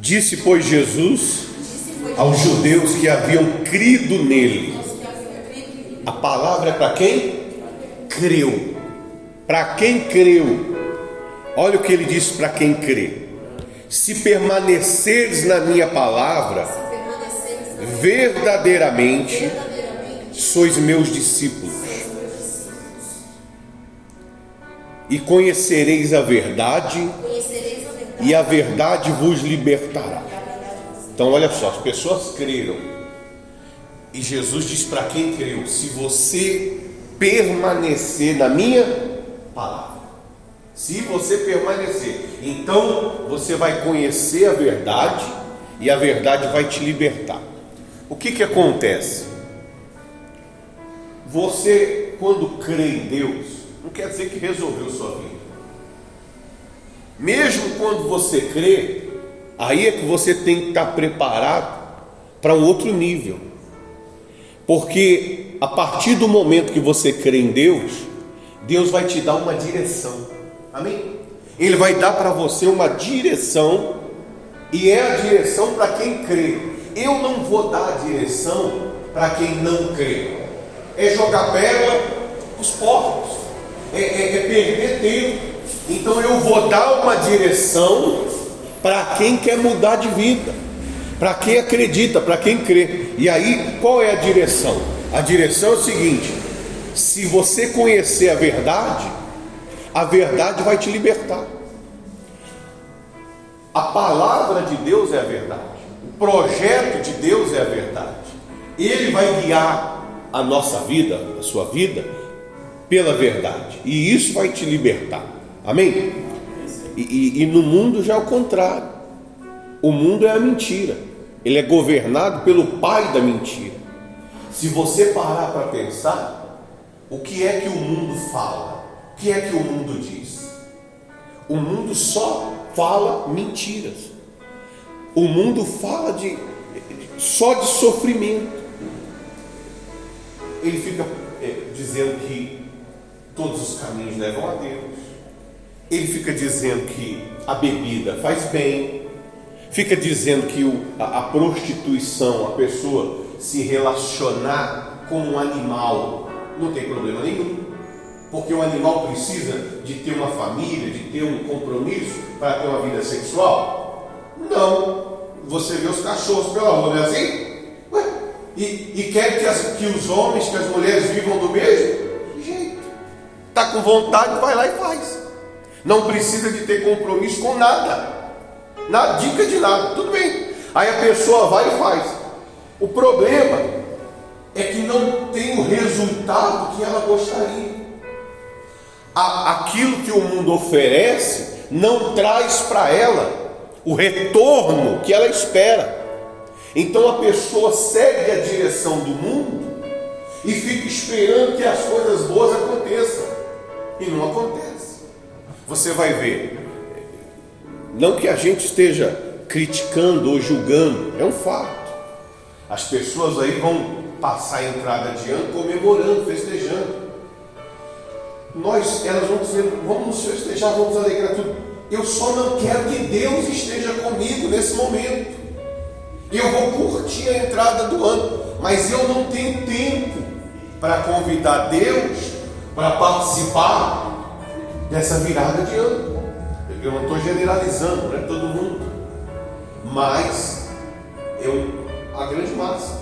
Disse, pois, Jesus aos judeus que haviam crido nele. A palavra é para quem? Creu. Para quem creu. Olha o que ele disse para quem crê. Se permaneceres na minha palavra, verdadeiramente sois meus discípulos. E conhecereis a verdade, e a verdade vos libertará. Então olha só, as pessoas creram. E Jesus diz para quem creu: se você permanecer na minha palavra, se você permanecer, então você vai conhecer a verdade e a verdade vai te libertar. O que acontece? Você, quando crê em Deus, não quer dizer que resolveu sua vida. Mesmo quando você crê, aí é que você tem que estar preparado para um outro nível. Porque a partir do momento que você crê em Deus, Deus vai te dar uma direção. Amém? Ele vai dar para você uma direção, e é a direção para quem crê. Eu não vou dar a direção para quem não crê. É jogar pedra aos porcos, é perder tempo. Então eu vou dar uma direção para quem quer mudar de vida, para quem acredita, para quem crê. E aí, qual é a direção? A direção é o seguinte: se você conhecer a verdade vai te libertar. A palavra de Deus é a verdade, o projeto de Deus é a verdade. Ele vai guiar a nossa vida, a sua vida, pela verdade, e isso vai te libertar. Amém? E no mundo já é o contrário. O mundo é a mentira. Ele é governado pelo pai da mentira. Se você parar para pensar, o que é que o mundo fala? O que é que o mundo diz? O mundo só fala mentiras. O mundo fala só de sofrimento. Ele fica dizendo que todos os caminhos levam a Deus. Ele fica dizendo que a bebida faz bem, fica dizendo que a prostituição, a pessoa se relacionar com um animal, não tem problema nenhum, porque o animal precisa de ter uma família, de ter um compromisso para ter uma vida sexual. Não, você vê os cachorros pela rua, não é assim? Ué? E quer que os homens, que as mulheres vivam do mesmo jeito. Está com vontade, vai lá e faz. Não precisa de ter compromisso com nada, nada, dica de nada, tudo bem. Aí a pessoa vai e faz. O problema é que não tem o resultado que ela gostaria. Aquilo que o mundo oferece não traz para ela o retorno que ela espera. Então a pessoa segue a direção do mundo e fica esperando que as coisas boas aconteçam, e não acontece. Você vai ver, não que a gente esteja criticando ou julgando, é um fato. As pessoas aí vão passar a entrada de ano comemorando, festejando. Elas vão dizer, vamos festejar, vamos alegrar tudo. Eu só não quero que Deus esteja comigo nesse momento. Eu vou curtir a entrada do ano, mas eu não tenho tempo para convidar Deus para participar dessa virada de ano. Eu não estou generalizando, não é todo mundo, mas a grande massa.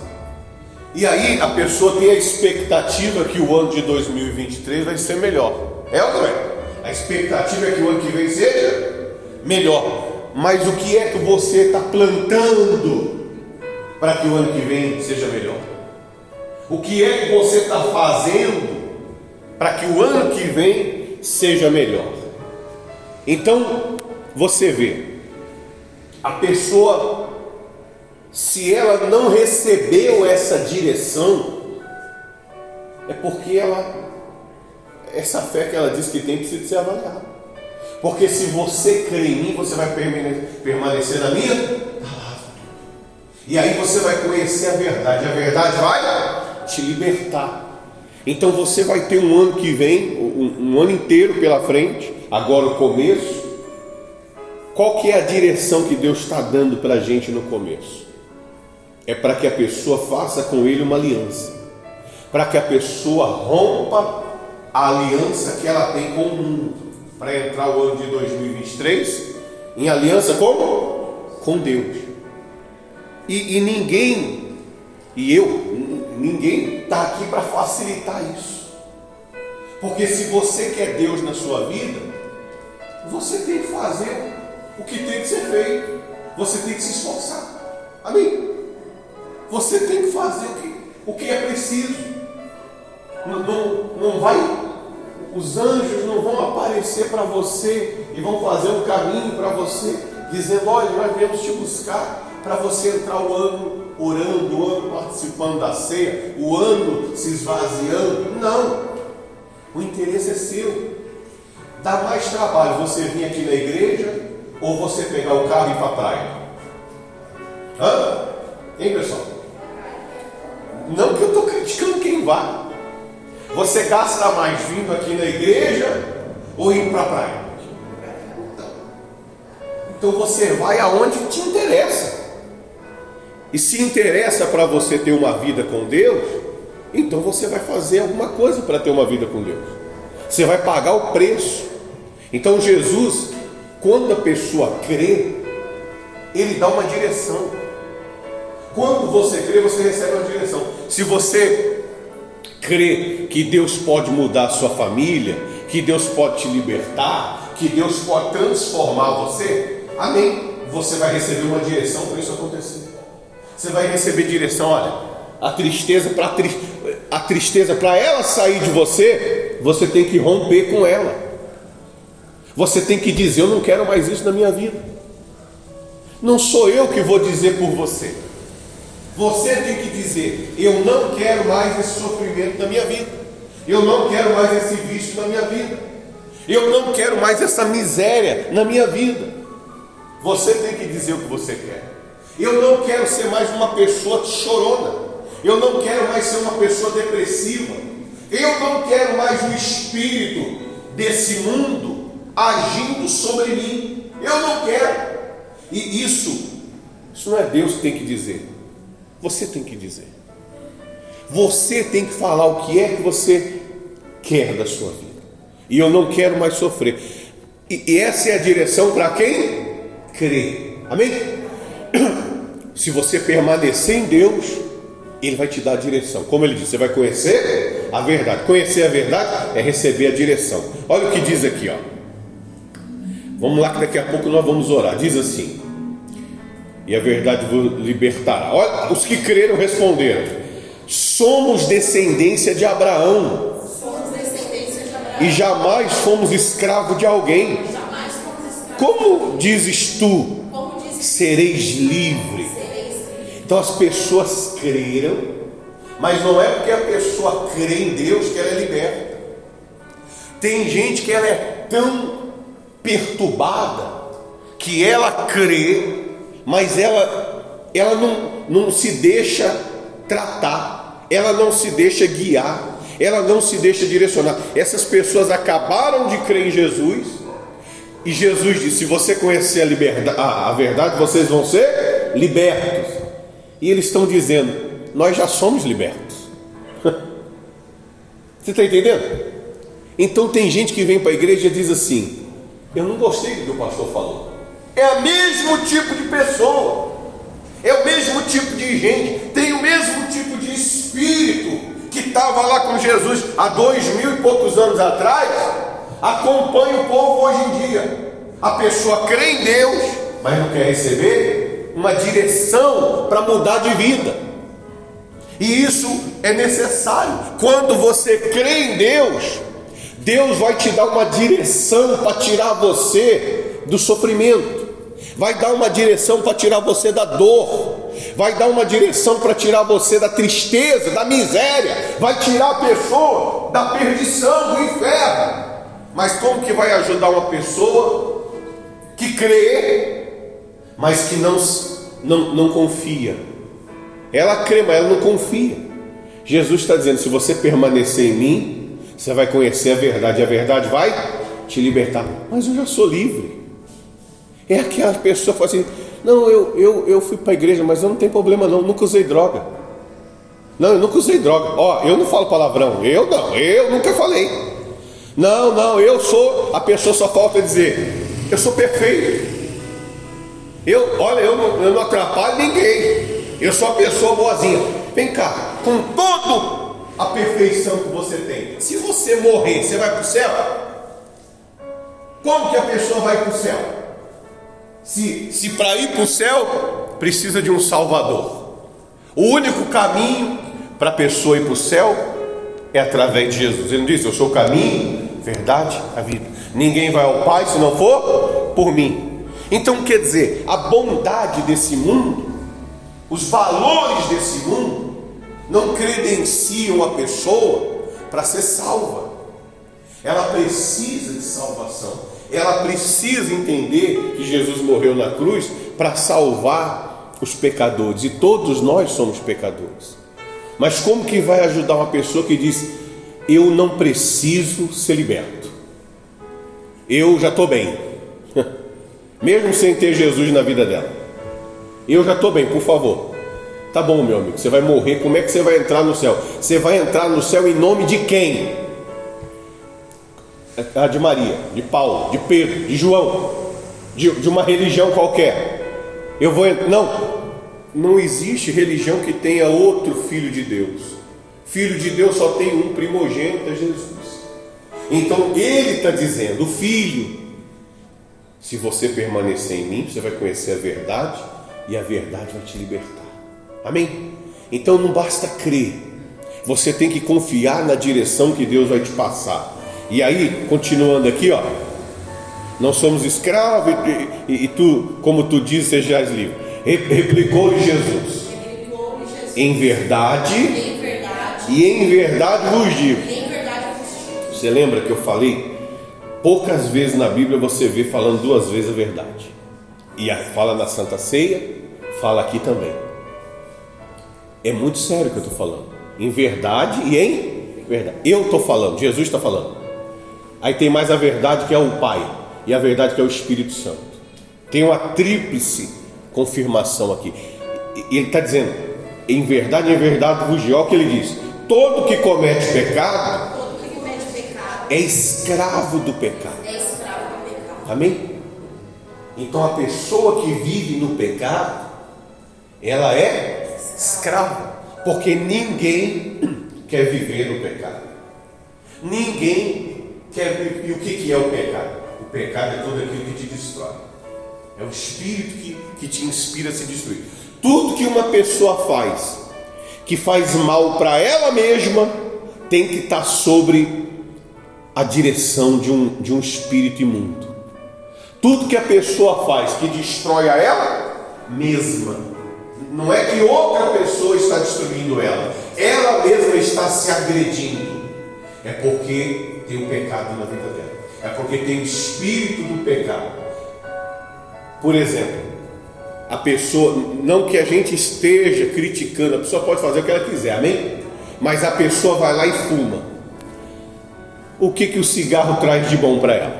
E aí a pessoa tem a expectativa que o ano de 2023 vai ser melhor. É ou não é? A expectativa é que o ano que vem seja melhor. Mas o que é que você está plantando para que o ano que vem seja melhor? O que é que você está fazendo para que o ano que vem seja melhor? Então você vê, a pessoa, se ela não recebeu essa direção, é porque essa fé que ela diz que tem precisa ser avaliada. Porque se você crê em mim, você vai permanecer na minha palavra, e aí você vai conhecer a verdade vai te libertar. Então você vai ter um ano que vem, um ano inteiro pela frente, agora o começo, Qual que é a direção que Deus está dando para a gente no começo? É para que a pessoa faça com Ele uma aliança, para que a pessoa rompa a aliança que ela tem com o mundo, para entrar o ano de 2023 em aliança com Deus. E ninguém, e eu, ninguém está aqui para facilitar isso, porque se você quer Deus na sua vida, você tem que fazer o que tem que ser feito, você tem que se esforçar, amém? Você tem que fazer o que é preciso. Não vai, os anjos não vão aparecer para você e vão fazer um caminho para você, dizendo: olha, nós viemos te buscar para você entrar o ano orando, o ano participando da ceia, o ano se esvaziando. Não, o interesse é seu. Dá mais trabalho você vir aqui na igreja ou você pegar o carro e ir para a praia? Hã? Hein, pessoal? Não que eu estou criticando quem vai. Você gasta mais vindo aqui na igreja ou indo para a praia? Então você vai aonde te interessa. E se interessa para você ter uma vida com Deus, então você vai fazer alguma coisa para ter uma vida com Deus. Você vai pagar o preço. Então Jesus, quando a pessoa crê, Ele dá uma direção. Quando você crê, você recebe uma direção. Se você crê que Deus pode mudar a sua família, que Deus pode te libertar, que Deus pode transformar você, amém, você vai receber uma direção para isso acontecer. Você vai receber direção. Olha, a tristeza para ela sair de você, você tem que romper com ela, você tem que dizer: eu não quero mais isso na minha vida. Não sou eu que vou dizer por você. Você tem que dizer: eu não quero mais esse sofrimento na minha vida, eu não quero mais esse vício na minha vida, eu não quero mais essa miséria na minha vida. Você tem que dizer o que você quer. Eu não quero ser mais uma pessoa chorona, eu não quero mais ser uma pessoa depressiva, eu não quero mais o espírito desse mundo agindo sobre mim, eu não quero. E isso não é Deus que tem que dizer. Você tem que dizer. Você tem que falar o que é que você quer da sua vida. E eu não quero mais sofrer. E essa é a direção para quem crê. Amém? Se você permanecer em Deus, Ele vai te dar a direção. Como Ele disse, você vai conhecer a verdade. Conhecer a verdade é receber a direção. Olha o que diz aqui, ó. Vamos lá que daqui a pouco nós vamos orar. Diz assim: e a verdade vos libertará. Olha, os que creram responderam: somos descendência de Abraão. E jamais fomos escravo de alguém. Como dizes tu? Sereis livre. Então as pessoas creram, mas não é porque a pessoa crê em Deus que ela é liberta. Tem gente que ela é tão perturbada que ela crê, mas ela não se deixa tratar, ela não se deixa guiar, ela não se deixa direcionar. Essas pessoas acabaram de crer em Jesus, e Jesus disse: se você conhecer a verdade, vocês vão ser libertos. E eles estão dizendo: nós já somos libertos. Você está entendendo? Então tem gente que vem para a igreja e diz assim: eu não gostei do que o pastor falou. É o mesmo tipo de pessoa, é o mesmo tipo de gente, tem o mesmo tipo de espírito que estava lá com Jesus há 2000 e poucos anos atrás, acompanha o povo hoje em dia. A pessoa crê em Deus, mas não quer receber uma direção para mudar de vida. E isso é necessário. Quando você crê em Deus, Deus vai te dar uma direção para tirar você do sofrimento, vai dar uma direção para tirar você da dor, vai dar uma direção para tirar você da tristeza, da miséria, vai tirar a pessoa da perdição, do inferno. Mas como que vai ajudar uma pessoa que crê, mas que não confia? Ela crê, mas ela não confia. Jesus está dizendo: se você permanecer em mim, você vai conhecer a verdade, e a verdade vai te libertar. Mas eu já sou livre. É aquela pessoa que fala assim, não, eu fui para a igreja, mas eu não tenho problema não, nunca usei droga. Não, eu nunca usei droga. Ó, eu não falo palavrão, eu nunca falei. Não, eu sou, a pessoa só falta dizer, eu sou perfeito. Eu não atrapalho ninguém. Eu sou uma pessoa boazinha. Vem cá, com toda a perfeição que você tem, se você morrer, você vai para o céu? Como que a pessoa vai para o céu? Se para ir para o céu, precisa de um salvador. O único caminho para a pessoa ir para o céu é através de Jesus. Ele não disse, eu sou o caminho, verdade, a vida. Ninguém vai ao Pai se não for por mim. Então, quer dizer, a bondade desse mundo, os valores desse mundo, não credenciam a pessoa para ser salva. Ela precisa de salvação. Ela precisa entender que Jesus morreu na cruz para salvar os pecadores. E todos nós somos pecadores. Mas como que vai ajudar uma pessoa que diz, eu não preciso ser liberto. Eu já estou bem. Mesmo sem ter Jesus na vida dela. Eu já estou bem, por favor. Tá bom, meu amigo, você vai morrer. Como é que você vai entrar no céu? Você vai entrar no céu em nome de quem? De Maria, de Paulo, de Pedro, de João, de uma religião qualquer. Eu vou entrar. Não existe religião que tenha outro filho de Deus. Filho de Deus só tem um primogênito, é Jesus. Então ele está dizendo, o filho, se você permanecer em mim, você vai conhecer a verdade e a verdade vai te libertar. Amém? Então não basta crer. Você tem que confiar na direção que Deus vai te passar. E aí, continuando aqui, ó, não somos escravos e tu, como tu diz, sejais livre. Replicou-lhe Jesus. Em verdade vos digo. Você lembra que eu falei? Poucas vezes na Bíblia você vê falando duas vezes a verdade. E fala na Santa Ceia, fala aqui também. É muito sério o que eu estou falando. Em verdade e em verdade. Eu estou falando, Jesus está falando. Aí tem mais a verdade que é o Pai e a verdade que é o Espírito Santo. Tem uma tríplice confirmação aqui. E ele está dizendo, em verdade vos digo. Olha o que ele diz. Todo que comete pecado é escravo do pecado. Amém? Então a pessoa que vive no pecado, ela é escrava. Porque ninguém quer viver no pecado. Ninguém quer viver. E o que é o pecado? O pecado é tudo aquilo que te destrói. É o espírito que te inspira a se destruir. Tudo que uma pessoa faz, que faz mal para ela mesma, tem que estar sobre a direção de um espírito imundo. Tudo que a pessoa faz que destrói a ela mesma, não é que outra pessoa está destruindo ela, ela mesma está se agredindo. É porque tem o pecado na vida dela, é porque tem o espírito do pecado. Por exemplo, a pessoa, não que a gente esteja criticando, a pessoa pode fazer o que ela quiser, amém? Mas a pessoa vai lá e fuma. O que o cigarro traz de bom para ela?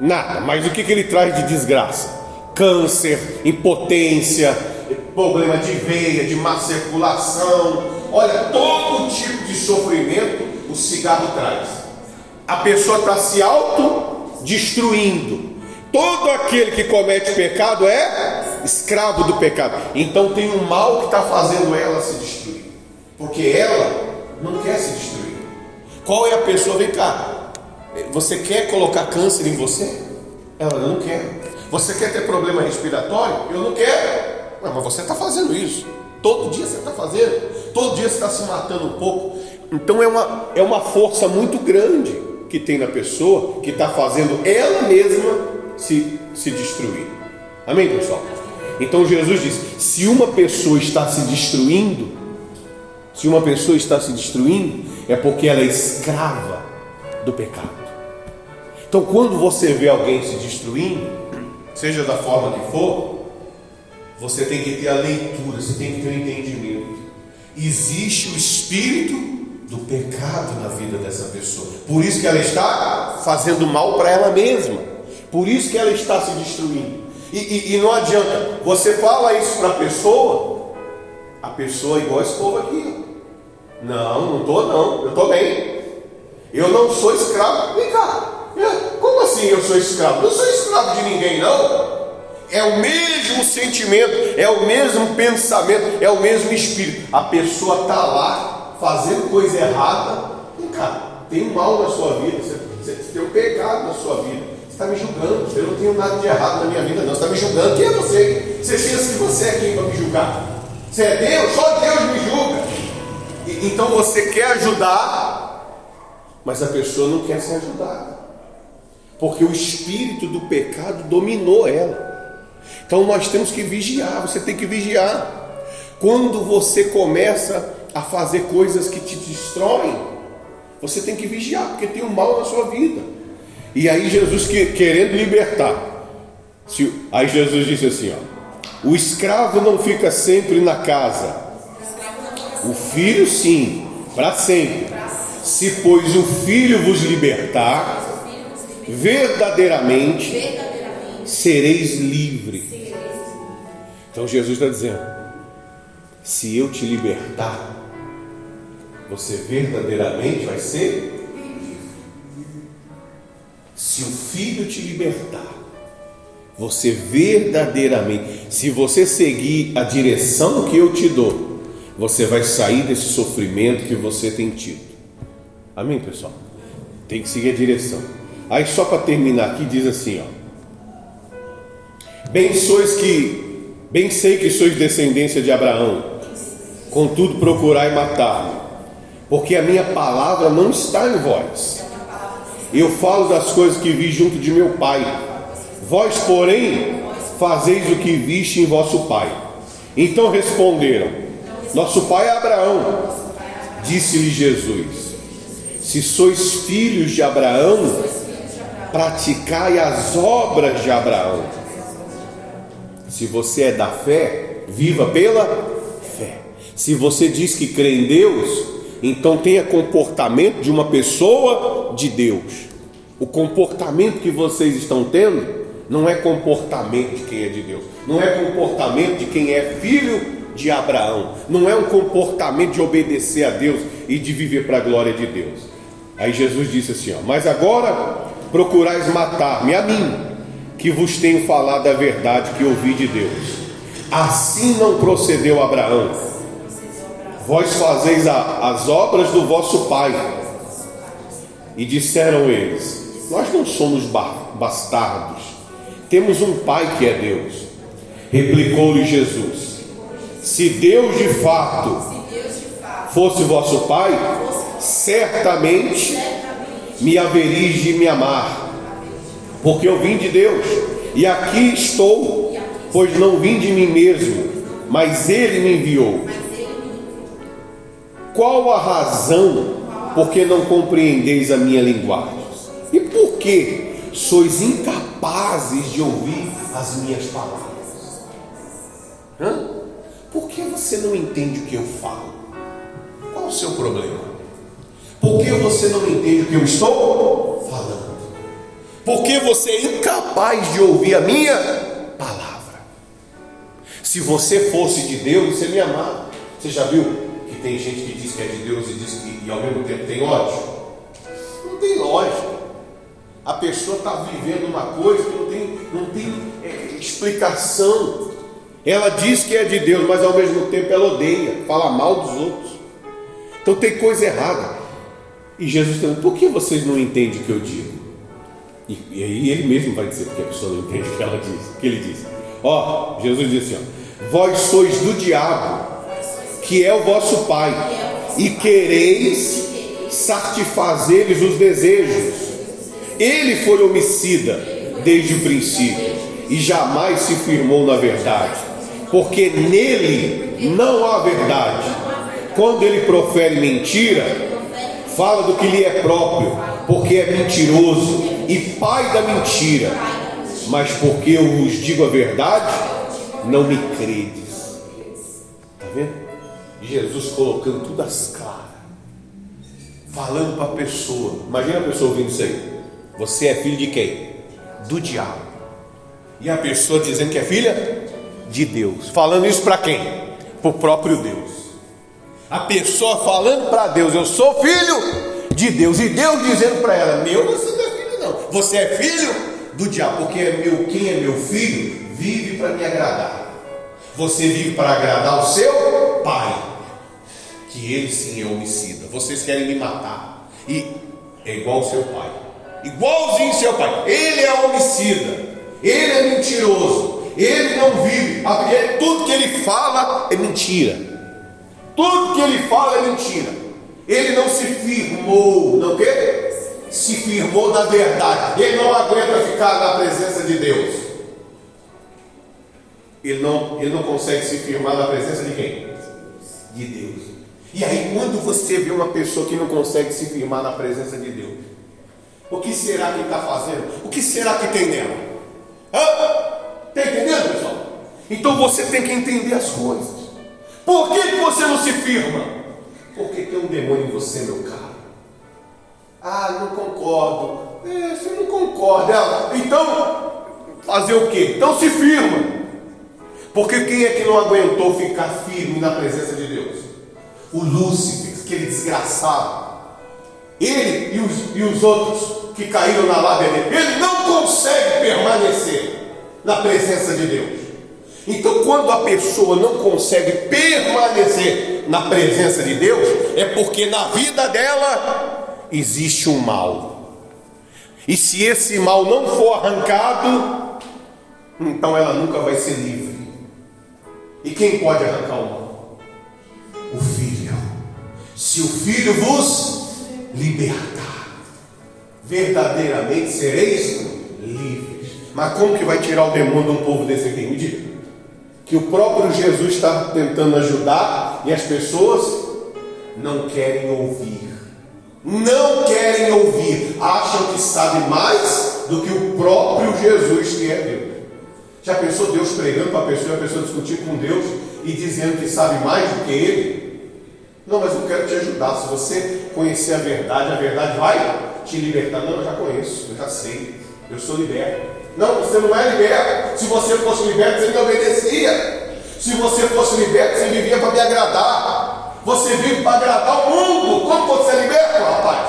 Nada, mas o que ele traz de desgraça? Câncer, impotência, problema de veia, de má circulação. Olha, todo tipo de sofrimento o cigarro traz. A pessoa está se autodestruindo. Todo aquele que comete pecado é escravo do pecado. Então tem um mal que está fazendo ela se destruir, porque ela não quer se destruir. Qual é a pessoa? Vem cá, você quer colocar câncer em você? Ela não quer. Você quer ter problema respiratório? Eu não quero. Não, mas você está fazendo isso. Todo dia você está fazendo. Todo dia você está se matando um pouco. Então é uma força muito grande que tem na pessoa, que está fazendo ela mesma se destruir. Amém, pessoal? Então Jesus diz, se uma pessoa está se destruindo, é porque ela é escrava do pecado. Então quando você vê alguém se destruindo, seja da forma que for, você tem que ter a leitura, você tem que ter o entendimento. Existe o espírito do pecado na vida dessa pessoa. Por isso que ela está fazendo mal para ela mesma. Por isso que ela está se destruindo. E não adianta, você fala isso para a pessoa é igual esse povo aqui. Não estou, eu estou bem. Eu não sou escravo. Vem cá, como assim eu sou escravo? Não sou escravo de ninguém, não. É o mesmo sentimento, é o mesmo pensamento, é o mesmo espírito. A pessoa está lá fazendo coisa errada. Vem cá, tem mal na sua vida, você tem um pecado na sua vida. Você está me julgando, eu não tenho nada de errado na minha vida, não. Você está me julgando. Quem é você? Você pensa que você é quem para me julgar? Você é Deus? Só Deus me julga. Então você quer ajudar, mas a pessoa não quer ser ajudada, porque o espírito do pecado dominou ela. Então nós temos que vigiar, você tem que vigiar. Quando você começa a fazer coisas que te destroem, você tem que vigiar, porque tem um mal na sua vida. E aí Jesus querendo libertar, aí Jesus disse assim, ó, o escravo não fica sempre na casa, o filho sim, para sempre. Se pois o filho vos libertar, verdadeiramente sereis livres. Então Jesus está dizendo, se eu te libertar, você verdadeiramente vai ser. Se o filho te libertar, você verdadeiramente, se você seguir a direção que eu te dou, você vai sair desse sofrimento que você tem tido. Amém, pessoal? Tem que seguir a direção. Aí só para terminar aqui diz assim, ó, bem sei que sois descendência de Abraão, contudo procurai matar-me, porque a minha palavra não está em vós. Eu falo das coisas que vi junto de meu pai. Vós, porém, fazeis o que viste em vosso pai. Então responderam, nosso pai é Abraão. Disse-lhe Jesus, se sois filhos de Abraão, praticai as obras de Abraão. Se você é da fé, viva pela fé. Se você diz que crê em Deus, então tenha comportamento de uma pessoa de Deus. O comportamento que vocês estão tendo não é comportamento de quem é de Deus. Não é comportamento de quem é filho de Abraão. Não é um comportamento de obedecer a Deus e de viver para a glória de Deus. Aí Jesus disse assim, ó, mas agora procurais matar-me a mim, que vos tenho falado a verdade que ouvi de Deus. Assim não procedeu Abraão. Vós fazeis as obras do vosso pai. E disseram eles, nós não somos bastardos, temos um pai que é Deus. Replicou-lhe Jesus, se Deus de fato fosse vosso pai, certamente me haveríeis de me amar, porque eu vim de Deus, e aqui estou, pois não vim de mim mesmo, mas Ele me enviou. Qual a razão, porque não compreendeis a minha linguagem? E por que sois incapazes de ouvir as minhas palavras? Por que você não entende o que eu falo? Qual o seu problema? Por que você não entende o que eu estou falando? Porque você é incapaz de ouvir a minha palavra. Se você fosse de Deus, você me amava. Você já viu que tem gente que diz que é de Deus e diz que e ao mesmo tempo tem ódio? Não tem lógica. A pessoa está vivendo uma coisa que não tem explicação. Ela diz que é de Deus, mas ao mesmo tempo ela odeia, fala mal dos outros. Então tem coisa errada. E Jesus está dizendo, por que vocês não entendem o que eu digo? E aí ele mesmo vai dizer, porque a pessoa não entende o que ela diz, que ele diz. Ó, Jesus disse assim, ó, vós sois do diabo, que é o vosso pai, e quereis satisfazeres os desejos. Ele foi homicida desde o princípio, e jamais se firmou na verdade, porque nele não há verdade. Quando ele profere mentira, fala do que lhe é próprio, porque é mentiroso e pai da mentira. Mas porque eu vos digo a verdade, não me credes. Está vendo? Jesus colocando tudo às claras, falando para a pessoa. Imagina a pessoa ouvindo isso aí, você é filho de quem? Do diabo. E a pessoa dizendo que é filha de Deus. Falando isso para quem? Para o próprio Deus. A pessoa falando para Deus: eu sou filho de Deus. E Deus dizendo para ela: meu, você não é filho não. Você é filho do diabo. Porque é meu, quem é meu filho vive para me agradar. Você vive para agradar o seu pai, que ele sim é homicida. Vocês querem me matar. E é igual ao seu pai. Igualzinho ao seu pai. Ele é homicida. Ele é mentiroso. Ele não vive. Tudo que ele fala é mentira. Tudo que ele fala é mentira. Ele não se firmou. Não quer? Se firmou na verdade. Ele não aguenta ficar na presença de Deus. Ele não consegue se firmar na presença de quem? De Deus. E aí quando você vê uma pessoa que não consegue se firmar na presença de Deus, o que será que ele está fazendo? O que será que tem nela? Está entendendo, pessoal? Então você tem que entender as coisas. Por que você não se firma? Porque tem um demônio em você, meu caro. Ah, não concordo. É, você não concorda. Então, fazer o quê? Então se firma. Porque quem é que não aguentou ficar firme na presença de Deus? O Lúcifer, aquele desgraçado. Ele e os outros que caíram na ladeira. Ele não consegue permanecer na presença de Deus. Então quando a pessoa não consegue permanecer na presença de Deus, é porque na vida dela existe um mal. E se esse mal não for arrancado, então ela nunca vai ser livre. E quem pode arrancar o mal? O Filho. Se o Filho vos libertar, verdadeiramente sereis livres. Mas como que vai tirar o demônio de um povo desse aqui? Me diga. Que o próprio Jesus está tentando ajudar e as pessoas não querem ouvir. Não querem ouvir. Acham que sabe mais do que o próprio Jesus, que é Deus. Já pensou Deus pregando para a pessoa discutir com Deus e dizendo que sabe mais do que ele? Não, mas eu quero te ajudar. Se você conhecer a verdade vai te libertar. Não, eu já conheço, eu já sei. Eu sou liberto. Não, você não é liberto. Se você fosse liberto, você me obedecia. Se você fosse liberto, você vivia para me agradar. Você vive para agradar o mundo. Como você é liberto, rapaz?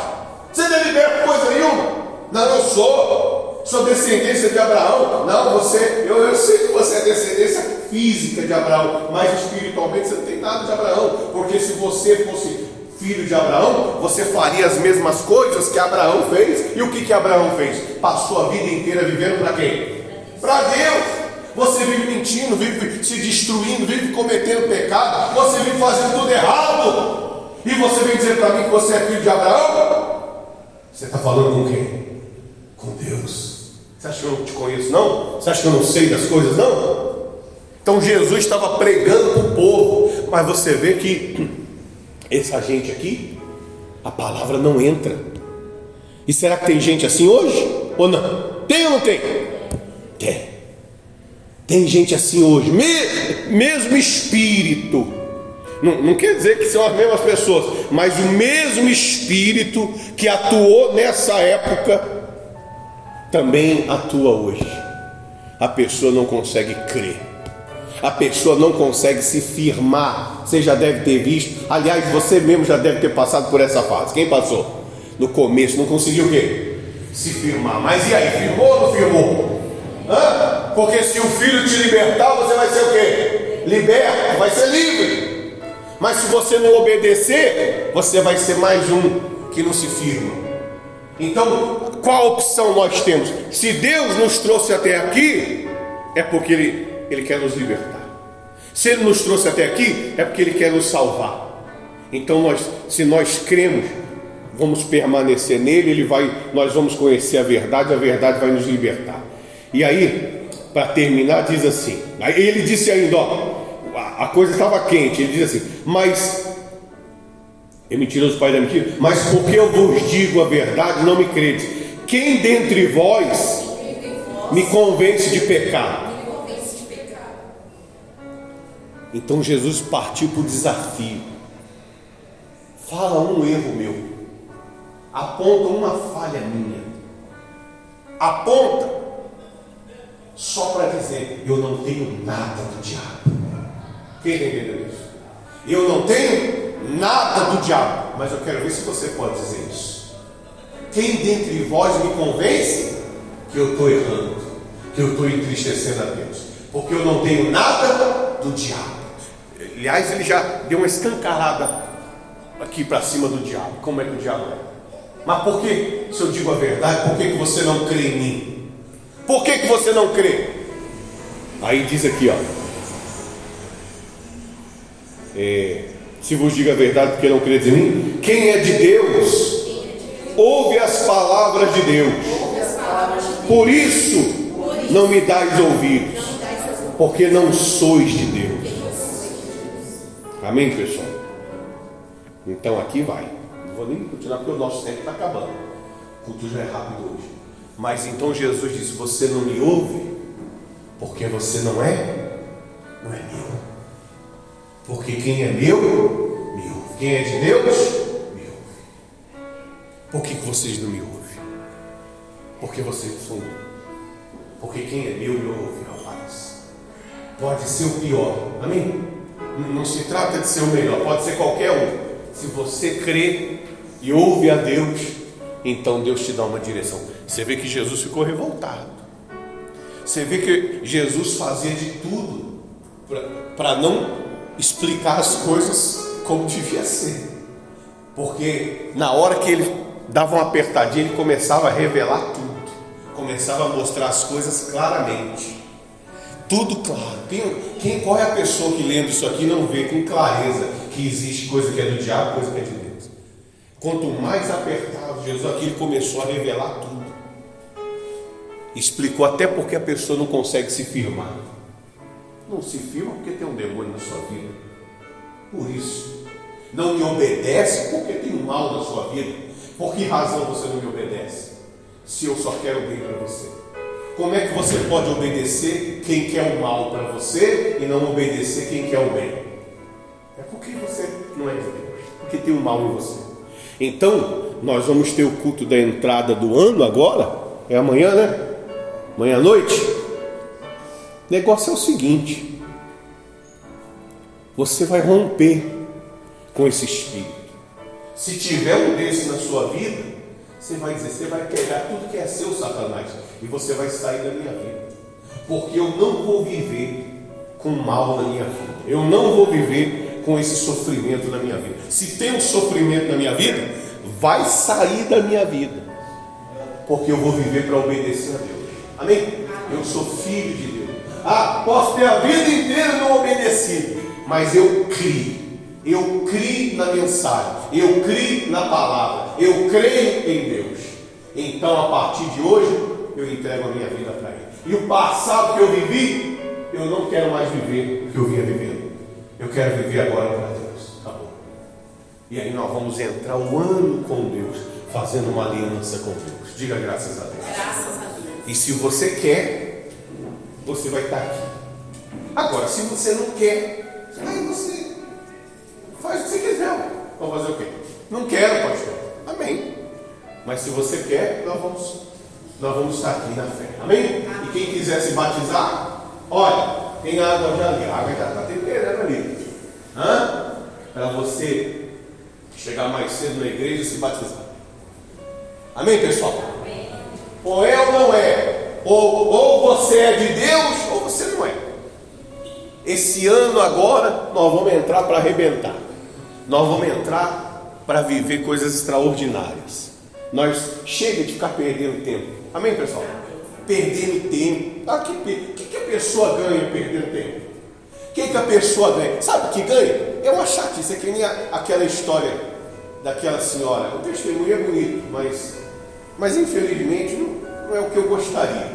Você não é liberto coisa nenhuma. Não, eu sou. Sou descendência de Abraão. Não, você... Eu sei que você é descendência física de Abraão. Mas espiritualmente você não tem nada de Abraão. Porque se você fosse filho de Abraão, você faria as mesmas coisas que Abraão fez. E o que Abraão fez? Passou a vida inteira vivendo para quem? Para Deus. Você vive mentindo, vive se destruindo, vive cometendo pecado, você vive fazendo tudo errado. E você vem dizer para mim que você é filho de Abraão? Você está falando com quem? Com Deus. Você acha que eu não te conheço não? Você acha que eu não sei das coisas não? Então Jesus estava pregando para o povo, mas você vê que essa gente aqui, a palavra não entra. E será que tem gente assim hoje? Ou não? Tem ou não tem? Tem. Tem gente assim hoje. Mesmo espírito. Não quer dizer que são as mesmas pessoas, mas o mesmo espírito que atuou nessa época também atua hoje. A pessoa não consegue crer. A pessoa não consegue se firmar. Você já deve ter visto. Aliás, você mesmo já deve ter passado por essa fase. Quem passou? No começo não conseguiu o quê? Se firmar. Mas e aí? Firmou ou não firmou? Hã? Porque se o filho te libertar, você vai ser o quê? Liberto. Vai ser livre. Mas se você não obedecer, você vai ser mais um que não se firma. Então, qual opção nós temos? Se Deus nos trouxe até aqui, é porque Ele quer nos libertar. Se Ele nos trouxe até aqui, é porque Ele quer nos salvar. Então se nós cremos, vamos permanecer nele. Nós vamos conhecer a verdade vai nos libertar. E aí, para terminar, diz assim, aí ele disse ainda, ó, a coisa estava quente, ele diz assim, mas é mentiroso, pai da mentira, mas porque eu vos digo a verdade, não me credes. Quem dentre vós me convence de pecar? Então Jesus partiu para o desafio. Fala um erro meu. Aponta uma falha minha. Aponta só para dizer: eu não tenho nada do diabo. Quem entendeu isso? Eu não tenho nada do diabo. Mas eu quero ver se você pode dizer isso. Quem dentre vós me convence que eu estou errando, que eu estou entristecendo a Deus, porque eu não tenho nada do diabo? Aliás, ele já deu uma escancarada aqui para cima do diabo. Como é que o diabo é? Mas por que, se eu digo a verdade, por que você não crê em mim? Por que você não crê? Aí diz aqui, ó. Se vos digo a verdade, porque não credes em mim? Quem é de Deus, ouve as palavras de Deus. Por isso, não me dais ouvidos, porque não sois de Deus. Amém, pessoal? Então aqui vai. Não vou nem continuar porque o nosso tempo está acabando. O culto já é rápido hoje. Mas então Jesus disse: você não me ouve porque você não é meu. Porque quem é meu, me ouve. Quem é de Deus, me ouve. Por que vocês não me ouvem? Porque vocês são eu. Porque quem é meu, me ouve, rapaz. Pode ser o pior. Amém? Não se trata de ser o melhor. Pode ser qualquer um. Se você crê e ouve a Deus, então Deus te dá uma direção. Você vê que Jesus ficou revoltado. Você vê que Jesus fazia de tudo para não explicar as coisas como devia ser. Porque na hora que ele dava uma apertadinha, ele começava a revelar tudo. Começava a mostrar as coisas claramente. Tudo claro. Qual é a pessoa que lendo isso aqui não vê com clareza que existe coisa que é do diabo, coisa que é de Deus? Quanto mais apertado Jesus aqui, ele começou a revelar tudo. Explicou até porque a pessoa não consegue se firmar. Não se firma porque tem um demônio na sua vida. Por isso. Não me obedece porque tem um mal na sua vida. Por que razão você não me obedece? Se eu só quero bem para você. Como é que você pode obedecer quem quer o mal para você e não obedecer quem quer o bem? É porque você não é de Deus, porque tem o mal em você. Então, nós vamos ter o culto da entrada do ano agora. É amanhã, né? Amanhã à noite. O negócio é o seguinte: você vai romper com esse espírito. Se tiver um desse na sua vida, você vai dizer: você vai pegar tudo que é seu, Satanás, e você vai sair da minha vida. Porque eu não vou viver com mal na minha vida. Eu não vou viver com esse sofrimento na minha vida. Se tem um sofrimento na minha vida, vai sair da minha vida. Porque eu vou viver para obedecer a Deus. Amém? Eu sou filho de Deus. Ah, posso ter a vida inteira não obedecido, mas eu crio. Eu crio na mensagem, eu crio na palavra, eu creio em Deus. Então, a partir de hoje, eu entrego a minha vida para Ele. E o passado que eu vivi, eu não quero mais viver o que eu vinha vivendo. Eu quero viver agora para Deus. Acabou. E aí nós vamos entrar o ano com Deus, fazendo uma aliança com Deus. Diga graças a Deus. Graças a Deus. E se você quer, você vai estar aqui. Agora, se você não quer, aí você faz o que você quiser. Vou fazer o quê? Não quero, pastor. Amém. Mas se você quer, nós vamos estar aqui na fé. Amém? E quem quiser se batizar, olha, tem água já ali. A água já está temperando ali. Para você chegar mais cedo na igreja e se batizar. Amém, pessoal? Amém. Ou é ou não é. Ou você é de Deus, ou você não é. Esse ano agora, nós vamos entrar para arrebentar. Nós vamos entrar para viver coisas extraordinárias. Nós chega de ficar perdendo tempo. Amém, pessoal? Perdendo tempo. O que a pessoa ganha perdendo tempo? O que a pessoa ganha? Sabe o que ganha? É uma chatice. É que nem aquela história daquela senhora. O testemunho é bonito, mas infelizmente não é o que eu gostaria.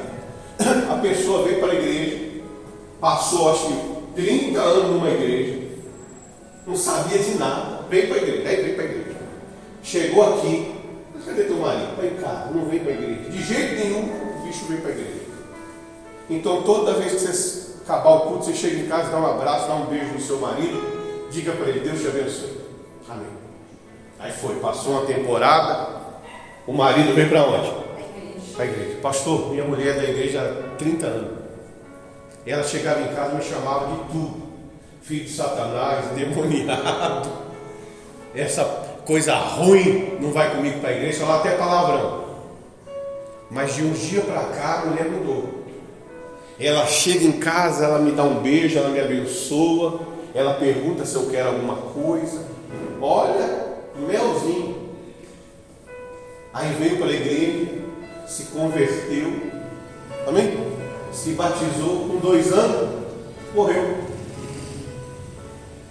A pessoa veio para a igreja, passou acho que 30 anos numa igreja, não sabia de nada, veio para a igreja, chegou aqui, mas cadê teu marido? Vai em casa, não veio para a igreja, de jeito nenhum o bicho veio para a igreja. Então toda vez que você acabar o culto, você chega em casa, dá um abraço, dá um beijo no seu marido, diga para ele: Deus te abençoe. Amém. Aí foi, passou uma temporada, o marido veio para onde? Para a igreja. Pastor, minha mulher é da igreja há 30 anos. Ela chegava em casa e me chamava de tudo. Filho de Satanás, demoniado. Essa coisa ruim não vai comigo para a igreja, ela até palavrão. Mas de um dia para cá a mulher mudou. Ela chega em casa, ela me dá um beijo, ela me abençoa. Ela pergunta se eu quero alguma coisa. Olha, melzinho. Aí veio para a igreja, se converteu. Amém? Se batizou, com 2 anos, morreu.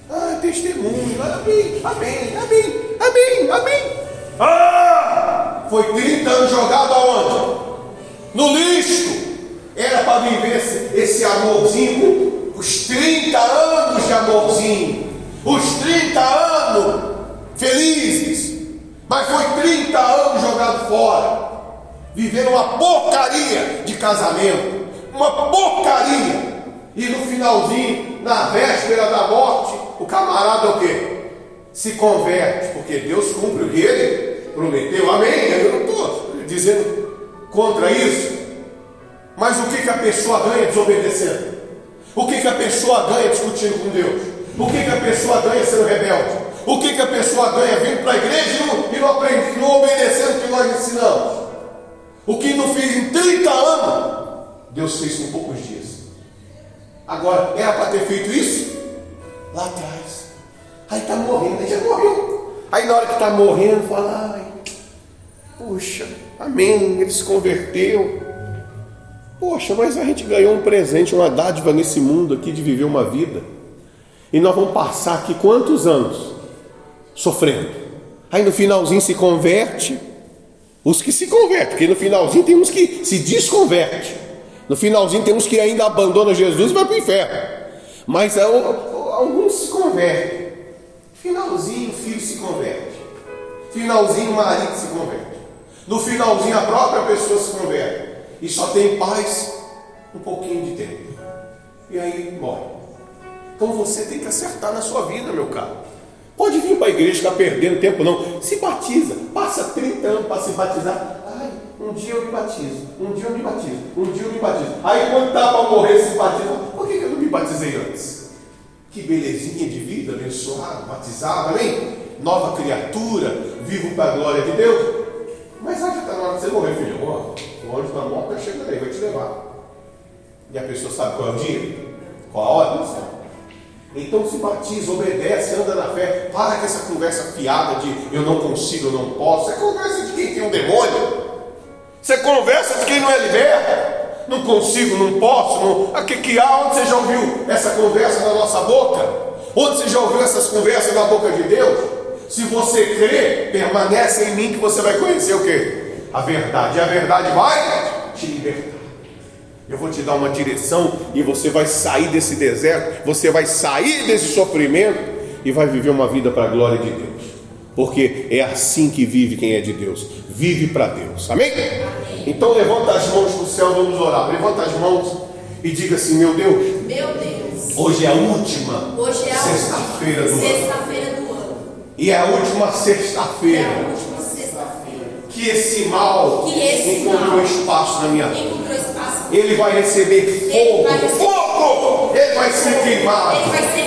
Ah, testemunho, amém, amém, amém, amém, amém. Ah! Foi 30 anos jogado aonde? No lixo. Era para viver esse amorzinho, os 30 anos de amorzinho, os 30 anos felizes, mas foi 30 anos jogado fora, vivendo uma porcaria de casamento, uma porcaria. E no finalzinho, na véspera da morte, o camarada o quê? Se converte, porque Deus cumpre o que ele prometeu. Amém? Eu não estou dizendo contra isso. Mas o que a pessoa ganha desobedecendo? O que a pessoa ganha discutindo com Deus? O que a pessoa ganha sendo rebelde? O que a pessoa ganha vindo para a igreja e não obedecendo o que nós ensinamos? O que não fez em 30 anos, Deus fez em poucos dias. Agora, era para ter feito isso lá atrás. Aí está morrendo, aí já morreu. Aí na hora que está morrendo, fala, ai, puxa, amém, ele se converteu. Poxa, mas a gente ganhou um presente, uma dádiva nesse mundo aqui de viver uma vida. E nós vamos passar aqui quantos anos sofrendo. Aí no finalzinho se converte. Os que se convertem, porque no finalzinho tem uns que se desconvertem. No finalzinho tem uns que ainda abandonam Jesus e vai para o inferno. Mas alguns se convertem. Finalzinho o filho se converte. Finalzinho o marido se converte. No finalzinho a própria pessoa se converte. E só tem paz um pouquinho de tempo. E aí morre. Então você tem que acertar na sua vida, meu caro. Pode vir para a igreja e ficar perdendo tempo não. Se batiza. Passa 30 anos para se batizar. Um dia eu me batizo, um dia eu me batizo, um dia eu me batizo. Aí quando dá para morrer se batiza, por que eu não me batizei antes? Que belezinha de vida, abençoado, batizado, amém? Nova criatura, vivo para a glória de Deus. Mas aí já está na hora de você morrer, filho. O anjo da morte está chegando aí, vai te levar. E a pessoa sabe qual é o dia? Qual a hora? Não sabe. Então se batiza, obedece, anda na fé. Para com essa conversa fiada de eu não consigo, eu não posso. É conversa de quem tem um demônio. Você conversa de quem não é liberto. Não consigo, não posso, não. Que há? Onde você já ouviu essa conversa na nossa boca? Onde você já ouviu essas conversas na boca de Deus? Se você crê, permanece em mim que você vai conhecer o quê? A verdade. E a verdade vai te libertar. Eu vou te dar uma direção e você vai sair desse deserto, você vai sair desse sofrimento e vai viver uma vida para a glória de Deus. Porque é assim que vive quem é de Deus. Vive para Deus. Amém? Então levanta as mãos para o céu, vamos orar. Levanta as mãos e diga assim, meu Deus. Meu Deus. Hoje é a última sexta-feira do ano. E é a última sexta-feira. Que esse mal encontrou espaço na minha vida. Ele vai receber fogo. Ele vai ser queimado,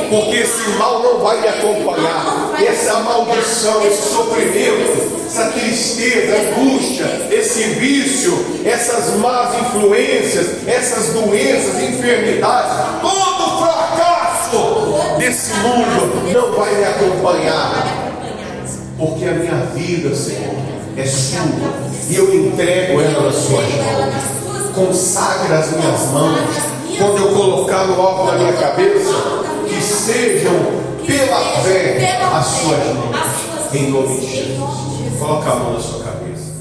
porque esse mal não vai me acompanhar. Essa maldição, esse sofrimento, essa tristeza, angústia, esse vício, essas más influências, essas doenças, enfermidades, todo fracasso desse mundo não vai me acompanhar, porque a minha vida, Senhor, é sua e eu entrego ela nas suas mãos. Consagra as minhas mãos. Quando eu colocar no alto da minha cabeça, que sejam pela fé as suas mãos, em nome de Jesus. Coloca a mão na sua cabeça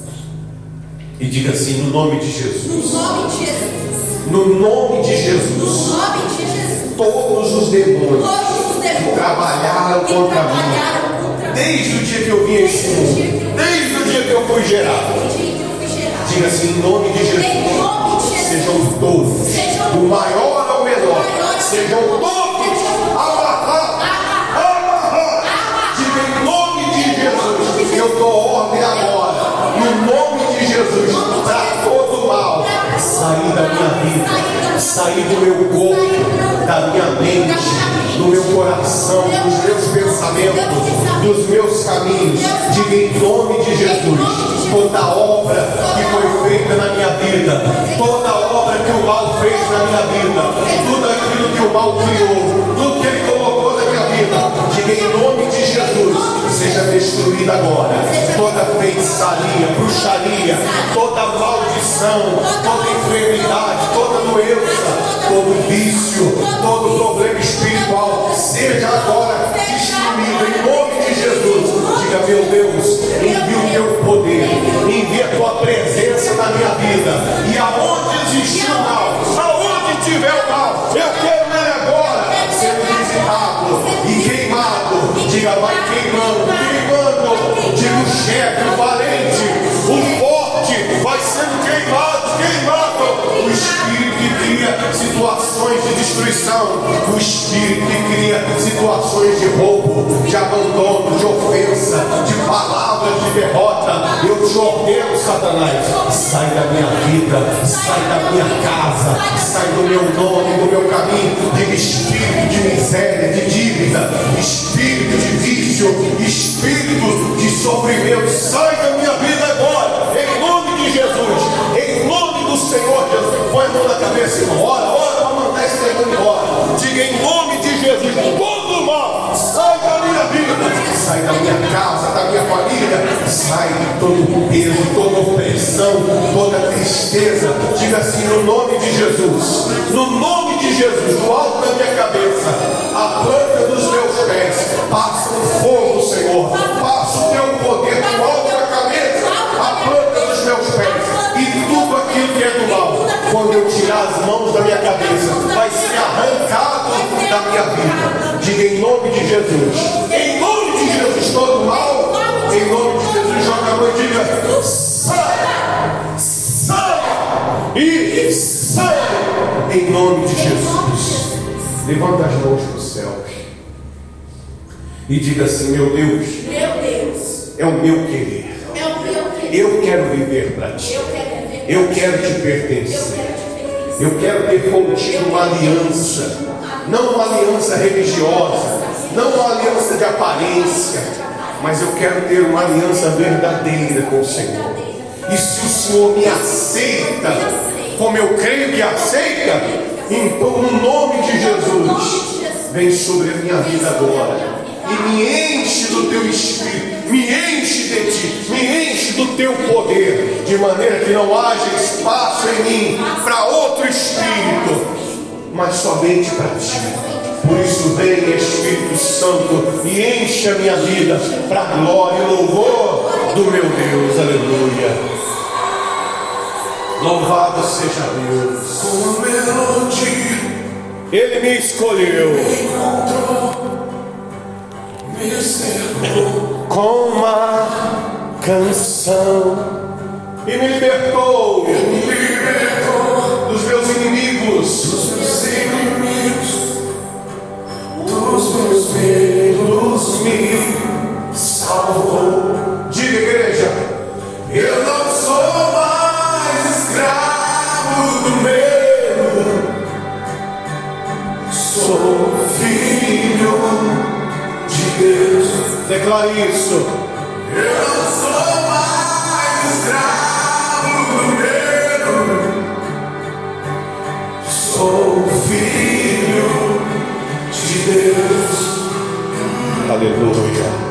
e diga assim, no nome de Jesus, no nome de Jesus, todos os demônios que trabalharam contra mim, desde o dia que eu vim a este mundo, desde o dia que eu fui gerado, diga assim, em nome de Jesus, sejam todos, do maior ao menor, sejam todos amarrados, diga em nome de Jesus, eu dou ordem agora, no nome de Jesus, para todo mal, sair da minha vida, sair do meu corpo, da minha mente, do meu coração, dos meus pensamentos, dos meus caminhos. Diga em nome de Jesus, toda obra que foi feita na minha vida, toda obra que o mal fez na minha vida, tudo aquilo que o mal criou, tudo que ele colocou na minha vida, diga em nome de Jesus, seja destruída agora. Toda feitiçaria, bruxaria, toda maldição, toda enfermidade, toda doença, todo vício, todo problema espiritual, seja agora destruído em nome de Jesus. Diga, meu Deus, envia o teu poder, envia a tua presença na minha vida, e aonde existe o mal, aonde tiver o mal, eu quero ir agora sendo visitado e queimado. Diga, vai queimando, queimando. Diga, o chefe, o valente, o forte vai sendo queimado, queimado. O espírito que cria situações de destruição, o espírito que cria situações de roubo, de abandono, de ofensa, de palavras de derrota, eu te ordeno, Satanás, sai da minha vida, sai da minha casa, sai do meu nome, do meu caminho. Diga, espírito de miséria, de dívida, espírito de vício, espírito de sofrimento, sai da minha vida agora, em nome de Jesus, em nome do Senhor Jesus. Põe a mão na cabeça, irmão, ora, ora, para mandar esse demônio embora. Diga, em nome de Jesus, todo mal, sai da minha vida, sai da minha casa, da minha família, sai de todo peso, toda opressão, toda tristeza. Diga assim, no nome de Jesus, no nome de Jesus, do alto da minha cabeça, a planta dos meus pés, passa o fogo, Senhor, passa o teu poder do alto da cabeça, a planta dos meus pés, e tudo aquilo que é do mal, quando eu tirar as mãos da minha cabeça, vai ser arrancado da minha vida. Diga, em nome de Jesus, em nome de Jesus, todo mal, em nome de Jesus, joga a mão e diga, sai, sai e sai, em nome de Jesus. Levanta as mãos para o céu e diga assim, meu Deus, é o meu querer, eu quero viver para ti, eu quero te pertencer, eu quero ter contigo uma aliança, não uma aliança religiosa, não uma aliança de aparência, mas eu quero ter uma aliança verdadeira com o Senhor. E se o Senhor me aceita, como eu creio que aceita, então no nome de Jesus, vem sobre a minha vida agora e me enche do teu Espírito, me enche de ti, me enche do teu poder, de maneira que não haja espaço em mim para outro espírito, mas somente para ti. Por isso vem, Espírito Santo, e enche a minha vida para a glória e louvor do meu Deus. Aleluia. Louvado seja Deus. Ele me escolheu, com uma canção, e me libertou dos meus inimigos, dos meus medos me salvou. Diga, igreja, eu não sou mais escravo do medo, sou filho de Deus. Declare isso. Eu não sou mais escravo do medo, sou filho de Deus. Aleluia.